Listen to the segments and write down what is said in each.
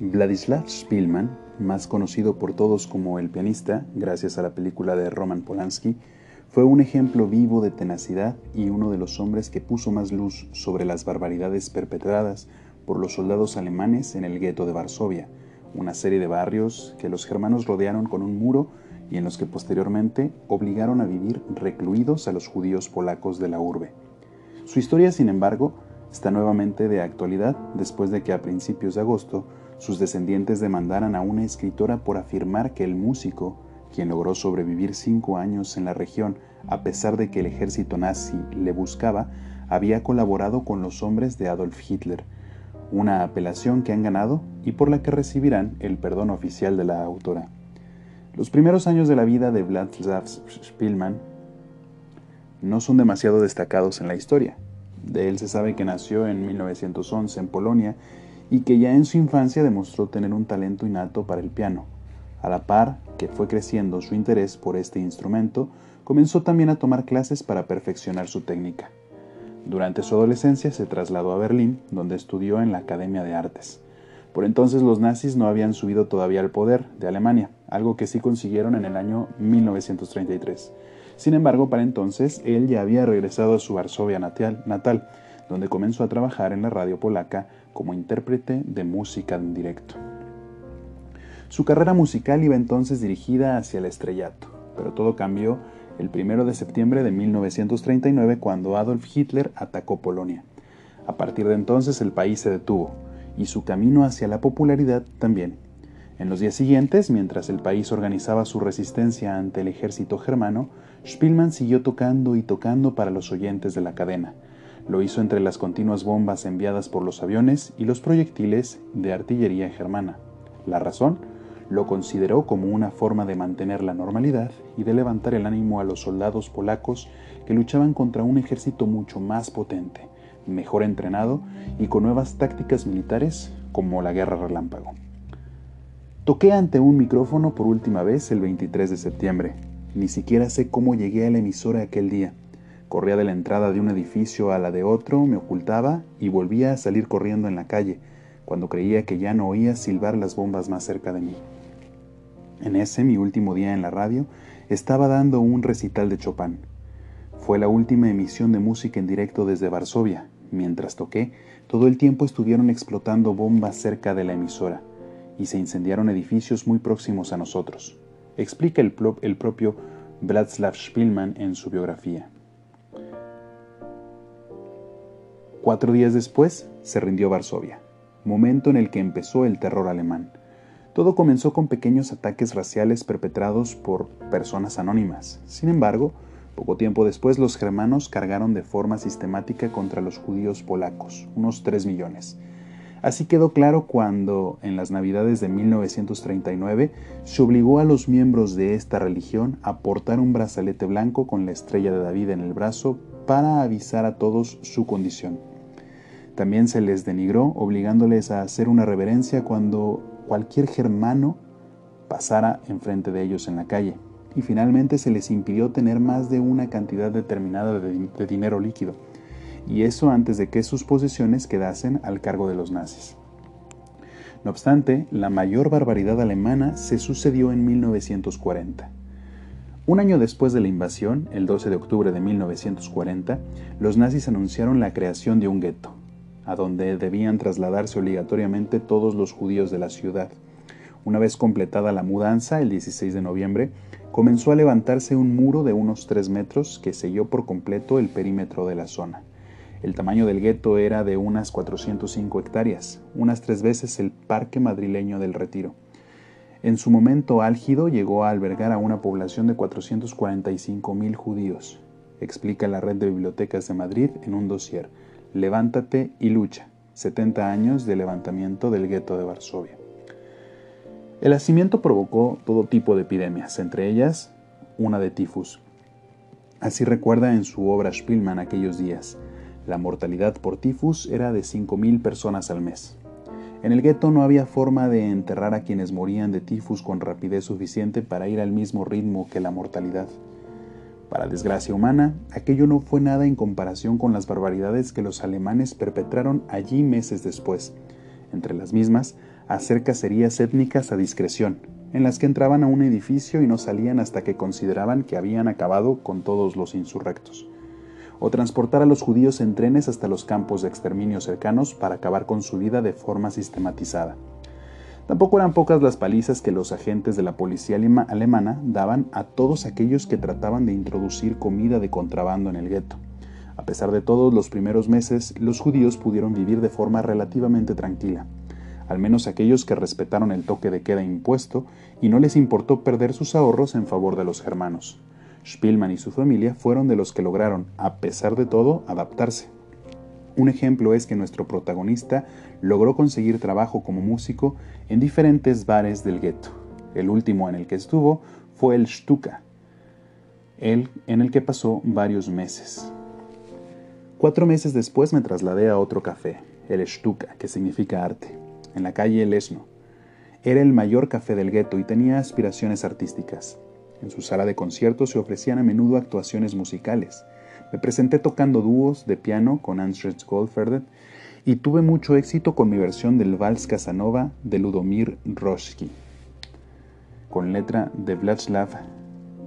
Wladyslaw Szpilman, más conocido por todos como El pianista, gracias a la película de Roman Polanski, fue un ejemplo vivo de tenacidad y uno de los hombres que puso más luz sobre las barbaridades perpetradas por los soldados alemanes en el gueto de Varsovia, una serie de barrios que los germanos rodearon con un muro y en los que posteriormente obligaron a vivir recluidos a los judíos polacos de la urbe. Su historia, sin embargo, está nuevamente de actualidad después de que a principios de agosto sus descendientes demandaran a una escritora por afirmar que el músico, quien logró sobrevivir 5 años en la región a pesar de que el ejército nazi le buscaba, había colaborado con los hombres de Adolf Hitler, una apelación que han ganado y por la que recibirán el perdón oficial de la autora. Los primeros años de la vida de Wladyslaw Szpilman no son demasiado destacados en la historia. De él se sabe que nació en 1911 en Polonia y que ya en su infancia demostró tener un talento innato para el piano. A la par que fue creciendo su interés por este instrumento, comenzó también a tomar clases para perfeccionar su técnica. Durante su adolescencia se trasladó a Berlín, donde estudió en la Academia de Artes. Por entonces los nazis no habían subido todavía al poder de Alemania, algo que sí consiguieron en el año 1933. Sin embargo, para entonces, él ya había regresado a su Varsovia natal, donde comenzó a trabajar en la radio polaca como intérprete de música en directo. Su carrera musical iba entonces dirigida hacia el estrellato, pero todo cambió el 1 de septiembre de 1939 cuando Adolf Hitler atacó Polonia. A partir de entonces el país se detuvo, y su camino hacia la popularidad también. En los días siguientes, mientras el país organizaba su resistencia ante el ejército germano, Szpilman siguió tocando y tocando para los oyentes de la cadena. Lo hizo entre las continuas bombas enviadas por los aviones y los proyectiles de artillería germana. La razón, lo consideró como una forma de mantener la normalidad y de levantar el ánimo a los soldados polacos que luchaban contra un ejército mucho más potente, mejor entrenado y con nuevas tácticas militares como la guerra relámpago. Toqué ante un micrófono por última vez el 23 de septiembre. Ni siquiera sé cómo llegué a la emisora aquel día. Corría de la entrada de un edificio a la de otro, me ocultaba y volvía a salir corriendo en la calle, cuando creía que ya no oía silbar las bombas más cerca de mí. En ese, mi último día en la radio, estaba dando un recital de Chopin. Fue la última emisión de música en directo desde Varsovia. Mientras toqué, todo el tiempo estuvieron explotando bombas cerca de la emisora y se incendiaron edificios muy próximos a nosotros, explica el propio Wladyslaw Szpilman en su biografía. 4 días después, se rindió Varsovia, momento en el que empezó el terror alemán. Todo comenzó con pequeños ataques raciales perpetrados por personas anónimas. Sin embargo, poco tiempo después los germanos cargaron de forma sistemática contra los judíos polacos, unos 3 millones. Así quedó claro cuando, en las Navidades de 1939, se obligó a los miembros de esta religión a portar un brazalete blanco con la estrella de David en el brazo para avisar a todos su condición. También se les denigró, obligándoles a hacer una reverencia cuando cualquier germano pasara enfrente de ellos en la calle. Y finalmente se les impidió tener más de una cantidad determinada de dinero líquido, y eso antes de que sus posesiones quedasen al cargo de los nazis. No obstante, la mayor barbaridad alemana se sucedió en 1940. Un año después de la invasión, el 12 de octubre de 1940, los nazis anunciaron la creación de un gueto, a donde debían trasladarse obligatoriamente todos los judíos de la ciudad. Una vez completada la mudanza, el 16 de noviembre, comenzó a levantarse un muro de unos 3 metros que selló por completo el perímetro de la zona. El tamaño del gueto era de unas 405 hectáreas, unas 3 veces el parque madrileño del Retiro. En su momento álgido llegó a albergar a una población de 445.000 judíos, explica la Red de Bibliotecas de Madrid en un dossier, Levántate y lucha, 70 años de levantamiento del gueto de Varsovia. El hacimiento provocó todo tipo de epidemias, entre ellas una de tifus. Así recuerda en su obra Szpilman aquellos días. La mortalidad por tifus era de 5.000 personas al mes. En el gueto no había forma de enterrar a quienes morían de tifus con rapidez suficiente para ir al mismo ritmo que la mortalidad. Para desgracia humana, aquello no fue nada en comparación con las barbaridades que los alemanes perpetraron allí meses después. Entre las mismas, hacer cacerías étnicas a discreción, en las que entraban a un edificio y no salían hasta que consideraban que habían acabado con todos los insurrectos, o transportar a los judíos en trenes hasta los campos de exterminio cercanos para acabar con su vida de forma sistematizada. Tampoco eran pocas las palizas que los agentes de la policía alemana daban a todos aquellos que trataban de introducir comida de contrabando en el gueto. A pesar de todo, los primeros meses, los judíos pudieron vivir de forma relativamente tranquila, al menos aquellos que respetaron el toque de queda impuesto y no les importó perder sus ahorros en favor de los germanos. Szpilman y su familia fueron de los que lograron, a pesar de todo, adaptarse. Un ejemplo es que nuestro protagonista logró conseguir trabajo como músico en diferentes bares del gueto. El último en el que estuvo fue el Stuka, en el que pasó varios meses. 4 meses después me trasladé a otro café, el Stuka, que significa arte, en la calle Lesno. Era el mayor café del gueto y tenía aspiraciones artísticas. En su sala de conciertos se ofrecían a menudo actuaciones musicales. Me presenté tocando dúos de piano con Andrzej Bugoki y tuve mucho éxito con mi versión del Vals Casanova de Ludomir Rosicky, con letra de Vladislav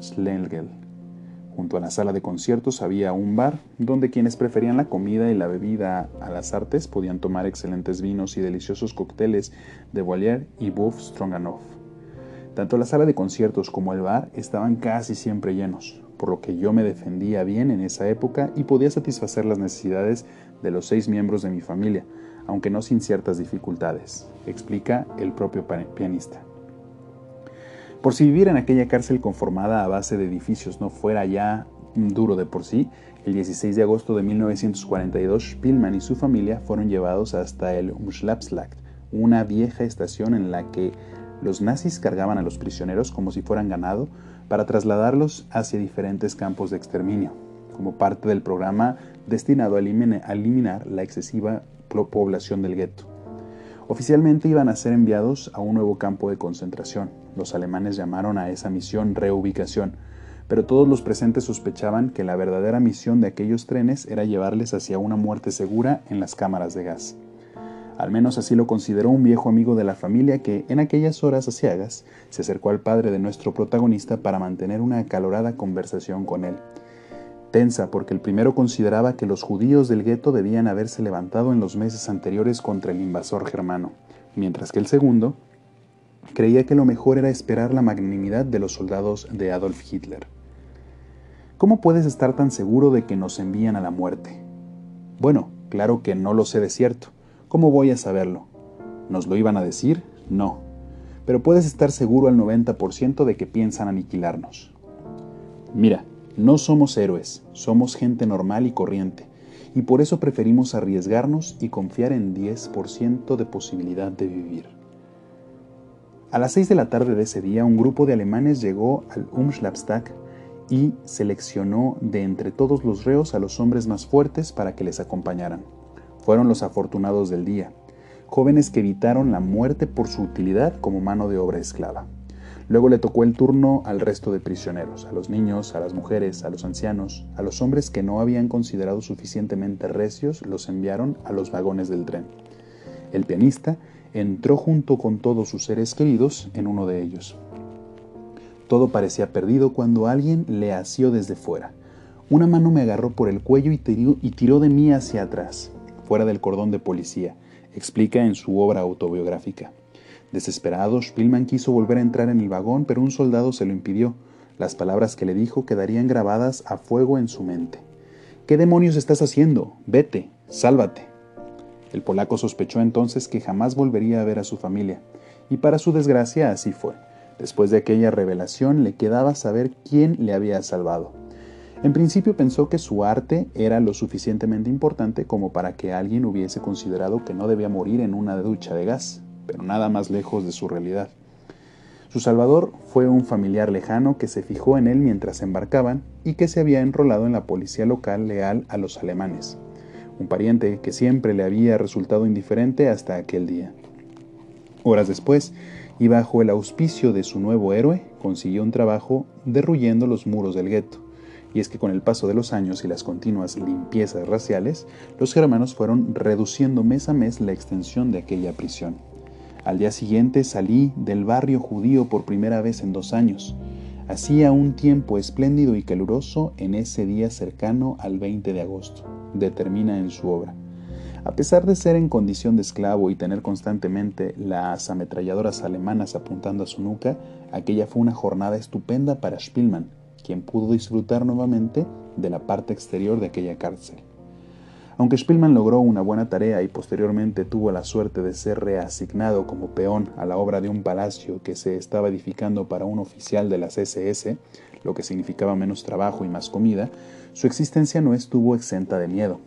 Slengel. Junto a la sala de conciertos había un bar donde quienes preferían la comida y la bebida a las artes podían tomar excelentes vinos y deliciosos cócteles de Boiler y Boeuf Stroganoff. Tanto la sala de conciertos como el bar estaban casi siempre llenos, por lo que yo me defendía bien en esa época y podía satisfacer las necesidades de los 6 miembros de mi familia, aunque no sin ciertas dificultades, explica el propio pianista. Por si vivir en aquella cárcel conformada a base de edificios no fuera ya duro de por sí, el 16 de agosto de 1942 Szpilman y su familia fueron llevados hasta el Umschlagplatz, una vieja estación en la que los nazis cargaban a los prisioneros como si fueran ganado para trasladarlos hacia diferentes campos de exterminio, como parte del programa destinado a eliminar la excesiva población del gueto. Oficialmente iban a ser enviados a un nuevo campo de concentración. Los alemanes llamaron a esa misión reubicación, pero todos los presentes sospechaban que la verdadera misión de aquellos trenes era llevarles hacia una muerte segura en las cámaras de gas. Al menos así lo consideró un viejo amigo de la familia que, en aquellas horas aciagas, se acercó al padre de nuestro protagonista para mantener una acalorada conversación con él. Tensa porque el primero consideraba que los judíos del gueto debían haberse levantado en los meses anteriores contra el invasor germano, mientras que el segundo creía que lo mejor era esperar la magnanimidad de los soldados de Adolf Hitler. ¿Cómo puedes estar tan seguro de que nos envían a la muerte? Bueno, claro que no lo sé de cierto. ¿Cómo voy a saberlo? ¿Nos lo iban a decir? No. Pero puedes estar seguro al 90% de que piensan aniquilarnos. Mira, no somos héroes, somos gente normal y corriente, y por eso preferimos arriesgarnos y confiar en 10% de posibilidad de vivir. A las 6 de la tarde de ese día, un grupo de alemanes llegó al Umschlagplatz y seleccionó de entre todos los reos a los hombres más fuertes para que les acompañaran. Fueron los afortunados del día, jóvenes que evitaron la muerte por su utilidad como mano de obra esclava. Luego le tocó el turno al resto de prisioneros, a los niños, a las mujeres, a los ancianos, a los hombres que no habían considerado suficientemente recios, los enviaron a los vagones del tren. El pianista entró junto con todos sus seres queridos en uno de ellos. Todo parecía perdido cuando alguien le asió desde fuera. Una mano me agarró por el cuello y tiró de mí hacia atrás, fuera del cordón de policía, explica en su obra autobiográfica. Desesperado, Szpilman quiso volver a entrar en el vagón, pero un soldado se lo impidió. Las palabras que le dijo quedarían grabadas a fuego en su mente. «¿Qué demonios estás haciendo? Vete, sálvate». El polaco sospechó entonces que jamás volvería a ver a su familia, y para su desgracia así fue. Después de aquella revelación le quedaba saber quién le había salvado. En principio pensó que su arte era lo suficientemente importante como para que alguien hubiese considerado que no debía morir en una ducha de gas, pero nada más lejos de su realidad. Su salvador fue un familiar lejano que se fijó en él mientras embarcaban y que se había enrolado en la policía local leal a los alemanes, un pariente que siempre le había resultado indiferente hasta aquel día. Horas después, y bajo el auspicio de su nuevo héroe, consiguió un trabajo derruyendo los muros del gueto. Y es que con el paso de los años y las continuas limpiezas raciales, los germanos fueron reduciendo mes a mes la extensión de aquella prisión. Al día siguiente salí del barrio judío por primera vez en 2 años. Hacía un tiempo espléndido y caluroso en ese día cercano al 20 de agosto, determina en su obra. A pesar de ser en condición de esclavo y tener constantemente las ametralladoras alemanas apuntando a su nuca, aquella fue una jornada estupenda para Szpilman, quien pudo disfrutar nuevamente de la parte exterior de aquella cárcel. Aunque Szpilman logró una buena tarea y posteriormente tuvo la suerte de ser reasignado como peón a la obra de un palacio que se estaba edificando para un oficial de las SS, lo que significaba menos trabajo y más comida, su existencia no estuvo exenta de miedo.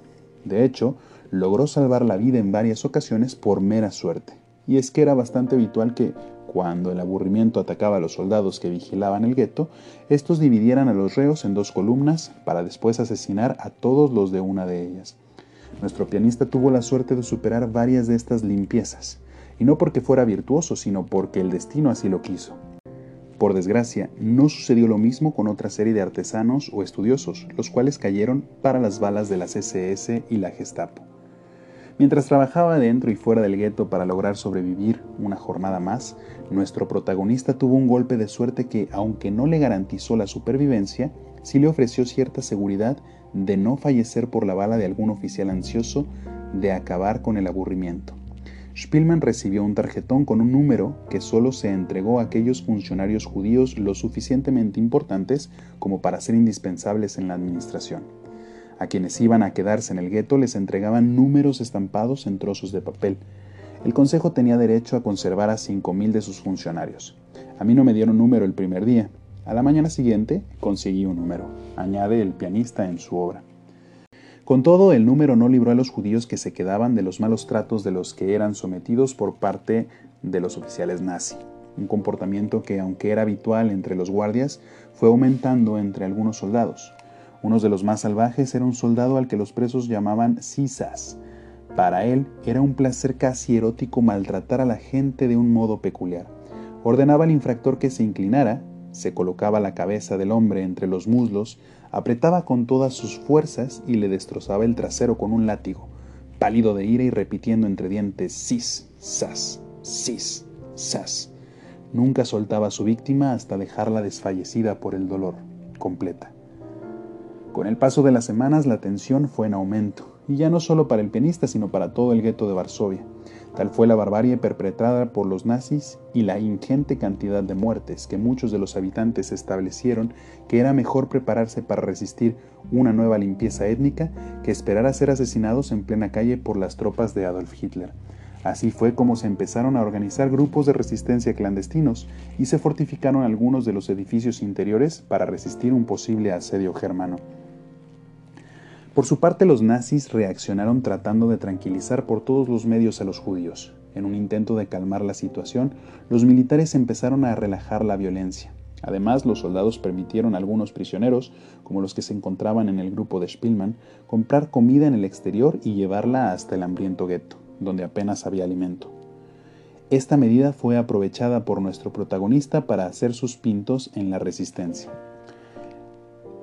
De hecho, logró salvar la vida en varias ocasiones por mera suerte. Y es que era bastante habitual que, cuando el aburrimiento atacaba a los soldados que vigilaban el gueto, estos dividieran a los reos en 2 columnas para después asesinar a todos los de una de ellas. Nuestro pianista tuvo la suerte de superar varias de estas limpiezas, y no porque fuera virtuoso, sino porque el destino así lo quiso. Por desgracia, no sucedió lo mismo con otra serie de artesanos o estudiosos, los cuales cayeron para las balas de las SS y la Gestapo. Mientras trabajaba dentro y fuera del gueto para lograr sobrevivir una jornada más, nuestro protagonista tuvo un golpe de suerte que, aunque no le garantizó la supervivencia, sí le ofreció cierta seguridad de no fallecer por la bala de algún oficial ansioso de acabar con el aburrimiento. Szpilman recibió un tarjetón con un número que solo se entregó a aquellos funcionarios judíos lo suficientemente importantes como para ser indispensables en la administración. A quienes iban a quedarse en el gueto les entregaban números estampados en trozos de papel. El consejo tenía derecho a conservar a 5,000 de sus funcionarios. A mí no me dieron número el primer día. A la mañana siguiente conseguí un número, añade el pianista en su obra. Con todo, el número no libró a los judíos que se quedaban de los malos tratos de los que eran sometidos por parte de los oficiales nazi. Un comportamiento que, aunque era habitual entre los guardias, fue aumentando entre algunos soldados. Uno de los más salvajes era un soldado al que los presos llamaban sisas. Para él era un placer casi erótico maltratar a la gente de un modo peculiar. Ordenaba al infractor que se inclinara, se colocaba la cabeza del hombre entre los muslos, apretaba con todas sus fuerzas y le destrozaba el trasero con un látigo, pálido de ira y repitiendo entre dientes sis, sas, sis, sas. Nunca soltaba a su víctima hasta dejarla desfallecida por el dolor, completa. Con el paso de las semanas la tensión fue en aumento, y ya no solo para el pianista sino para todo el gueto de Varsovia. Tal fue la barbarie perpetrada por los nazis y la ingente cantidad de muertes que muchos de los habitantes establecieron que era mejor prepararse para resistir una nueva limpieza étnica que esperar a ser asesinados en plena calle por las tropas de Adolf Hitler. Así fue como se empezaron a organizar grupos de resistencia clandestinos y se fortificaron algunos de los edificios interiores para resistir un posible asedio germano. Por su parte, los nazis reaccionaron tratando de tranquilizar por todos los medios a los judíos. En un intento de calmar la situación, los militares empezaron a relajar la violencia. Además, los soldados permitieron a algunos prisioneros, como los que se encontraban en el grupo de Szpilman, comprar comida en el exterior y llevarla hasta el hambriento gueto, donde apenas había alimento. Esta medida fue aprovechada por nuestro protagonista para hacer sus pintos en la resistencia.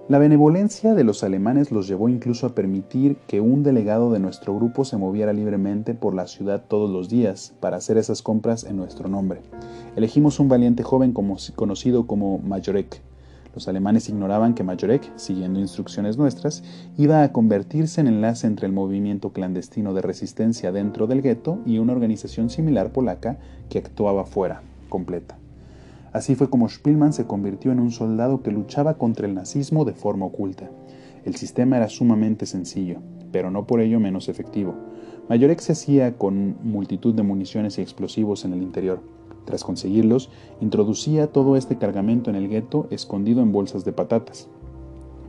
La benevolencia de los alemanes los llevó incluso a permitir que un delegado de nuestro grupo se moviera libremente por la ciudad todos los días para hacer esas compras en nuestro nombre. Elegimos un valiente joven conocido como Majorek. Los alemanes ignoraban que Majorek, siguiendo instrucciones nuestras, iba a convertirse en enlace entre el movimiento clandestino de resistencia dentro del gueto y una organización similar polaca que actuaba fuera, completa. Así fue como Szpilman se convirtió en un soldado que luchaba contra el nazismo de forma oculta. El sistema era sumamente sencillo, pero no por ello menos efectivo. Majorek se hacía con multitud de municiones y explosivos en el interior. Tras conseguirlos, introducía todo este cargamento en el gueto escondido en bolsas de patatas.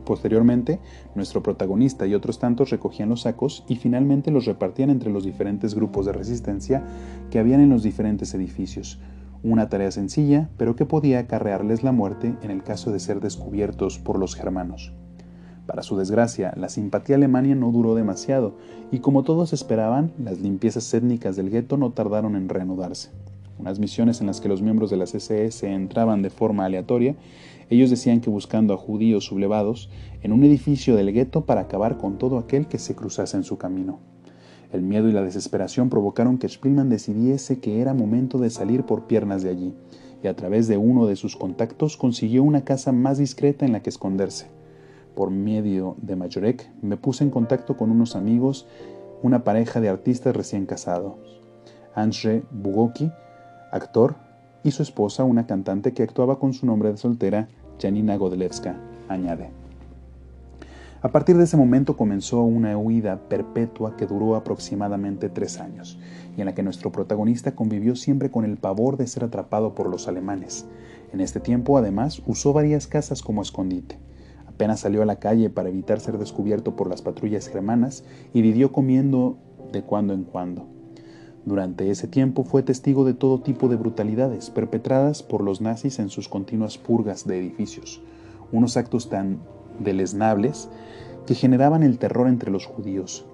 Posteriormente, nuestro protagonista y otros tantos recogían los sacos y finalmente los repartían entre los diferentes grupos de resistencia que habían en los diferentes edificios. Una tarea sencilla, pero que podía acarrearles la muerte en el caso de ser descubiertos por los germanos. Para su desgracia, la simpatía alemana no duró demasiado, y como todos esperaban, las limpiezas étnicas del gueto no tardaron en reanudarse. Unas misiones en las que los miembros de las SS entraban de forma aleatoria, ellos decían que buscando a judíos sublevados en un edificio del gueto para acabar con todo aquel que se cruzase en su camino. El miedo y la desesperación provocaron que Szpilman decidiese que era momento de salir por piernas de allí, y a través de uno de sus contactos consiguió una casa más discreta en la que esconderse. Por medio de Majorek me puse en contacto con unos amigos, una pareja de artistas recién casados. Andrzej Bugoki, actor, y su esposa, una cantante que actuaba con su nombre de soltera, Janina Godlewska, añade. A partir de ese momento comenzó una huida perpetua que duró aproximadamente 3 años, y en la que nuestro protagonista convivió siempre con el pavor de ser atrapado por los alemanes. En este tiempo, además, usó varias casas como escondite. Apenas salió a la calle para evitar ser descubierto por las patrullas germanas y vivió comiendo de cuando en cuando. Durante ese tiempo fue testigo de todo tipo de brutalidades perpetradas por los nazis en sus continuas purgas de edificios, unos actos tan deleznables que generaban el terror entre los judíos.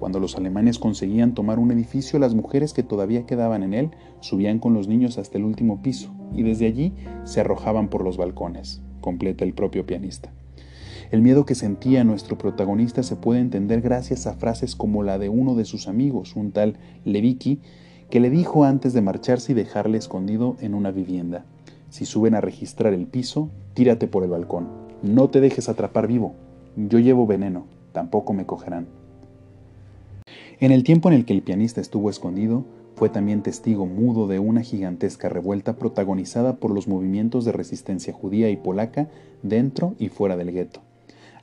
Cuando los alemanes conseguían tomar un edificio, las mujeres que todavía quedaban en él subían con los niños hasta el último piso y desde allí se arrojaban por los balcones, completa el propio pianista. El miedo que sentía nuestro protagonista se puede entender gracias a frases como la de uno de sus amigos, un tal Levicki, que le dijo antes de marcharse y dejarle escondido en una vivienda: si suben a registrar el piso, tírate por el balcón. No te dejes atrapar vivo. Yo llevo veneno. Tampoco me cogerán. En el tiempo en el que el pianista estuvo escondido, fue también testigo mudo de una gigantesca revuelta protagonizada por los movimientos de resistencia judía y polaca dentro y fuera del gueto.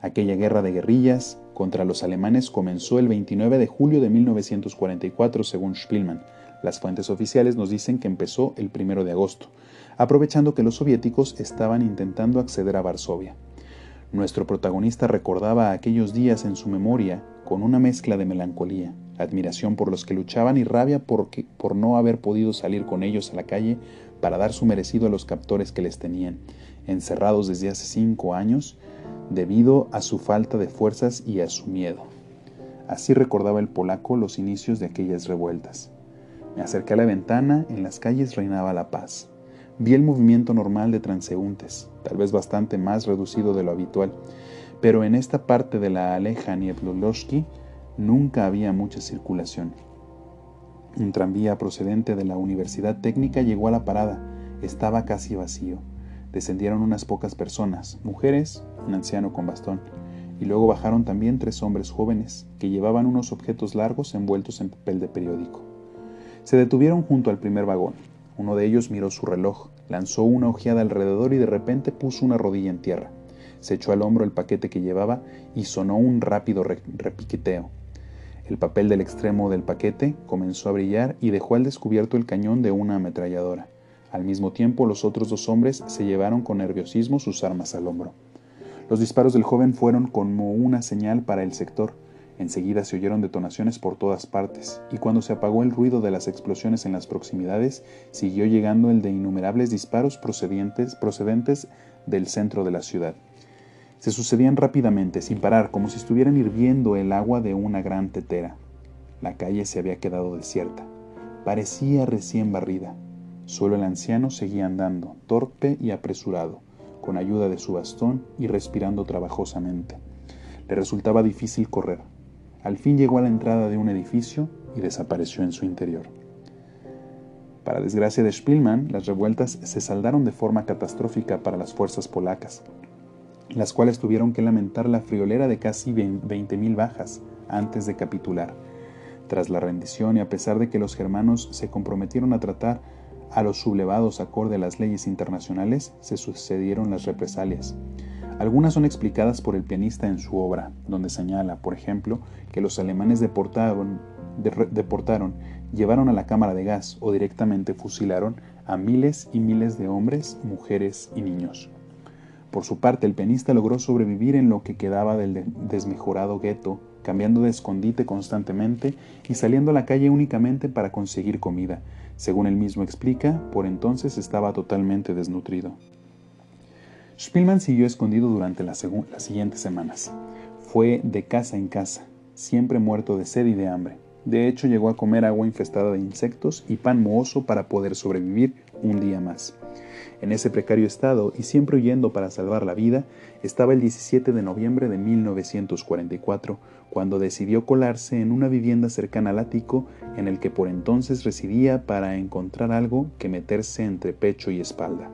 Aquella guerra de guerrillas contra los alemanes comenzó el 29 de julio de 1944, según Szpilman. Las fuentes oficiales nos dicen que empezó el 1 de agosto, aprovechando que los soviéticos estaban intentando acceder a Varsovia. Nuestro protagonista recordaba aquellos días en su memoria con una mezcla de melancolía, admiración por los que luchaban y rabia por no haber podido salir con ellos a la calle para dar su merecido a los captores que les tenían encerrados desde hace 5 años debido a su falta de fuerzas y a su miedo. Así recordaba el polaco los inicios de aquellas revueltas. Me acerqué a la ventana, en las calles reinaba la paz. Vi el movimiento normal de transeúntes, tal vez bastante más reducido de lo habitual, pero en esta parte de la Aleja Nievloloshki nunca había mucha circulación. Un tranvía procedente de la Universidad Técnica llegó a la parada, estaba casi vacío. Descendieron unas pocas personas, mujeres, un anciano con bastón, y luego bajaron también 3 hombres jóvenes que llevaban unos objetos largos envueltos en papel de periódico. Se detuvieron junto al primer vagón. Uno de ellos miró su reloj, lanzó una ojeada alrededor y de repente puso una rodilla en tierra. Se echó al hombro el paquete que llevaba y sonó un rápido repiqueteo. El papel del extremo del paquete comenzó a brillar y dejó al descubierto el cañón de una ametralladora. Al mismo tiempo, los otros 2 hombres se llevaron con nerviosismo sus armas al hombro. Los disparos del joven fueron como una señal para el sector. Enseguida se oyeron detonaciones por todas partes, y cuando se apagó el ruido de las explosiones en las proximidades, siguió llegando el de innumerables disparos procedentes del centro de la ciudad. Se sucedían rápidamente, sin parar, como si estuvieran hirviendo el agua de una gran tetera. La calle se había quedado desierta. Parecía recién barrida. Solo el anciano seguía andando, torpe y apresurado, con ayuda de su bastón y respirando trabajosamente. Le resultaba difícil correr. Al fin llegó a la entrada de un edificio y desapareció en su interior. Para desgracia de Szpilman, las revueltas se saldaron de forma catastrófica para las fuerzas polacas, las cuales tuvieron que lamentar la friolera de casi 20.000 bajas antes de capitular. Tras la rendición y a pesar de que los germanos se comprometieron a tratar a los sublevados acorde a las leyes internacionales, se sucedieron las represalias. Algunas son explicadas por el pianista en su obra, donde señala, por ejemplo, que los alemanes deportaron, llevaron a la cámara de gas o directamente fusilaron a miles y miles de hombres, mujeres y niños. Por su parte, el pianista logró sobrevivir en lo que quedaba del desmejorado gueto, cambiando de escondite constantemente y saliendo a la calle únicamente para conseguir comida. Según él mismo explica, por entonces estaba totalmente desnutrido. Szpilman siguió escondido durante las siguientes semanas. Fue de casa en casa, siempre muerto de sed y de hambre. De hecho, llegó a comer agua infestada de insectos y pan mohoso para poder sobrevivir un día más. En ese precario estado, y siempre huyendo para salvar la vida, estaba el 17 de noviembre de 1944, cuando decidió colarse en una vivienda cercana al ático en el que por entonces residía para encontrar algo que meterse entre pecho y espalda.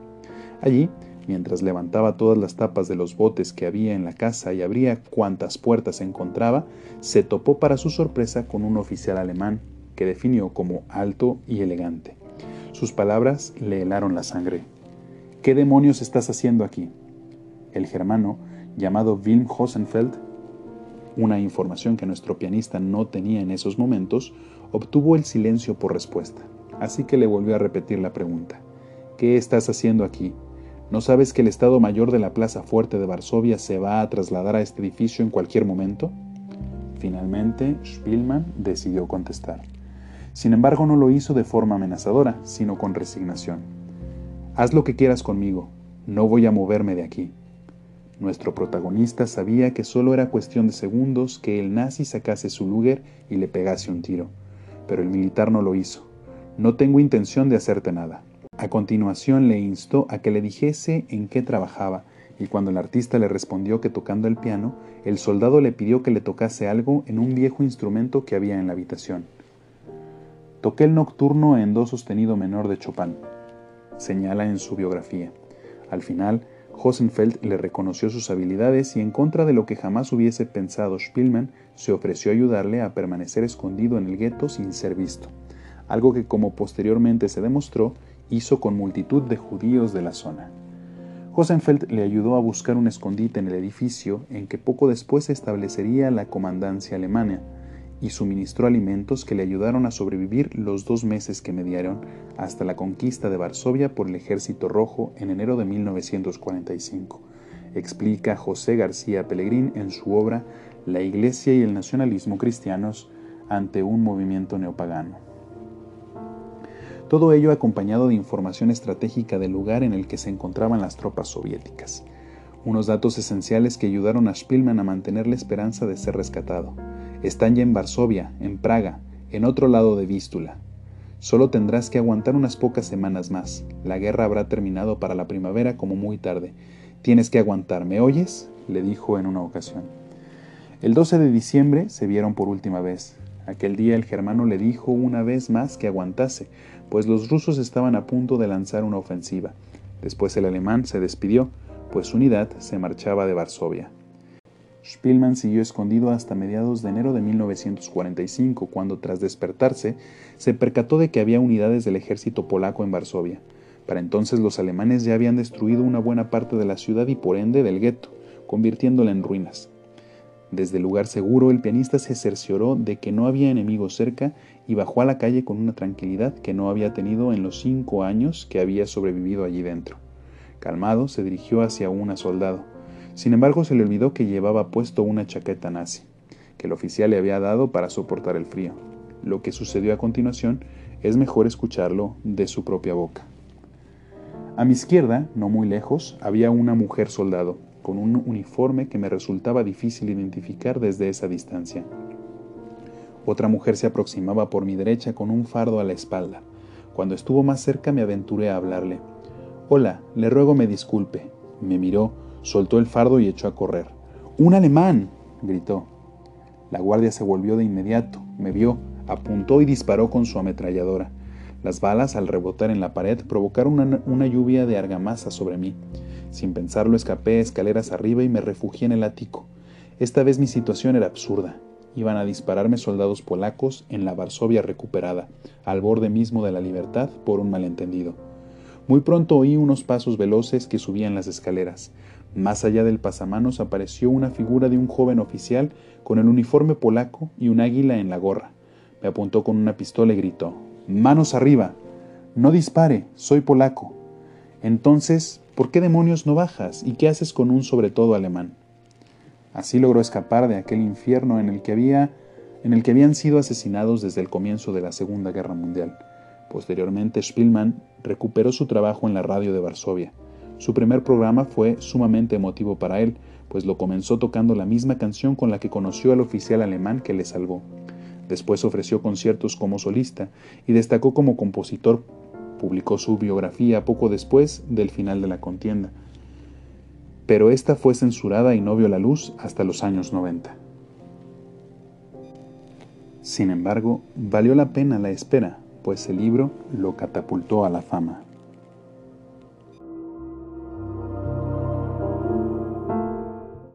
Allí, mientras levantaba todas las tapas de los botes que había en la casa y abría cuantas puertas encontraba, se topó para su sorpresa con un oficial alemán que definió como alto y elegante. Sus palabras le helaron la sangre. «¿Qué demonios estás haciendo aquí?» El germano, llamado Wilm Hosenfeld, una información que nuestro pianista no tenía en esos momentos, obtuvo el silencio por respuesta. Así que le volvió a repetir la pregunta. «¿Qué estás haciendo aquí? ¿No sabes que el Estado Mayor de la Plaza Fuerte de Varsovia se va a trasladar a este edificio en cualquier momento?» Finalmente, Szpilman decidió contestar. Sin embargo, no lo hizo de forma amenazadora, sino con resignación. «Haz lo que quieras conmigo. No voy a moverme de aquí». Nuestro protagonista sabía que solo era cuestión de segundos que el nazi sacase su Luger y le pegase un tiro. Pero el militar no lo hizo. «No tengo intención de hacerte nada». A continuación le instó a que le dijese en qué trabajaba, y cuando el artista le respondió que tocando el piano, el soldado le pidió que le tocase algo en un viejo instrumento que había en la habitación. «Toqué el nocturno en do sostenido menor de Chopin», señala en su biografía. Al final, Hosenfeld le reconoció sus habilidades y en contra de lo que jamás hubiese pensado Szpilman, se ofreció a ayudarle a permanecer escondido en el gueto sin ser visto, algo que, como posteriormente se demostró, hizo con multitud de judíos de la zona. Hosenfeld le ayudó a buscar un escondite en el edificio en que poco después se establecería la comandancia alemana y suministró alimentos que le ayudaron a sobrevivir los 2 meses que mediaron hasta la conquista de Varsovia por el Ejército Rojo en enero de 1945, explica José García Pellegrín en su obra La Iglesia y el Nacionalismo Cristianos ante un movimiento neopagano. Todo ello acompañado de información estratégica del lugar en el que se encontraban las tropas soviéticas. Unos datos esenciales que ayudaron a Szpilman a mantener la esperanza de ser rescatado. Están ya en Varsovia, en Praga, en otro lado de Vístula. Solo tendrás que aguantar unas pocas semanas más. La guerra habrá terminado para la primavera como muy tarde. Tienes que aguantar, ¿me oyes?, le dijo en una ocasión. El 12 de diciembre se vieron por última vez. Aquel día el germano le dijo una vez más que aguantase, pues los rusos estaban a punto de lanzar una ofensiva. Después el alemán se despidió, pues su unidad se marchaba de Varsovia. Szpilman siguió escondido hasta mediados de enero de 1945, cuando tras despertarse, se percató de que había unidades del ejército polaco en Varsovia. Para entonces los alemanes ya habían destruido una buena parte de la ciudad y por ende del gueto, convirtiéndola en ruinas. Desde el lugar seguro, el pianista se cercioró de que no había enemigos cerca y bajó a la calle con una tranquilidad que no había tenido en los 5 años que había sobrevivido allí dentro. Calmado, se dirigió hacia una soldado. Sin embargo, se le olvidó que llevaba puesto una chaqueta nazi, que el oficial le había dado para soportar el frío. Lo que sucedió a continuación es mejor escucharlo de su propia boca. A mi izquierda, no muy lejos, había una mujer soldado, con un uniforme que me resultaba difícil identificar desde esa distancia. Otra mujer se aproximaba por mi derecha con un fardo a la espalda. Cuando estuvo más cerca me aventuré a hablarle. «Hola, le ruego me disculpe». Me miró, soltó el fardo y echó a correr. «¡Un alemán!», gritó. La guardia se volvió de inmediato, me vio, apuntó y disparó con su ametralladora. Las balas, al rebotar en la pared, provocaron una lluvia de argamasa sobre mí. Sin pensarlo, escapé escaleras arriba y me refugié en el ático. Esta vez mi situación era absurda. Iban a dispararme soldados polacos en la Varsovia recuperada, al borde mismo de la libertad por un malentendido. Muy pronto oí unos pasos veloces que subían las escaleras. Más allá del pasamanos apareció una figura de un joven oficial con el uniforme polaco y un águila en la gorra. Me apuntó con una pistola y gritó: «¡Manos arriba! No dispare, soy polaco». Entonces, ¿por qué demonios no bajas? ¿Y qué haces con un sobre todo alemán? Así logró escapar de aquel infierno en el que habían sido asesinados desde el comienzo de la Segunda Guerra Mundial. Posteriormente, Szpilman recuperó su trabajo en la radio de Varsovia. Su primer programa fue sumamente emotivo para él, pues lo comenzó tocando la misma canción con la que conoció al oficial alemán que le salvó. Después ofreció conciertos como solista y destacó como compositor. Publicó su biografía poco después del final de la contienda, pero esta fue censurada y no vio la luz hasta los años 90. Sin embargo, valió la pena la espera, pues el libro lo catapultó a la fama.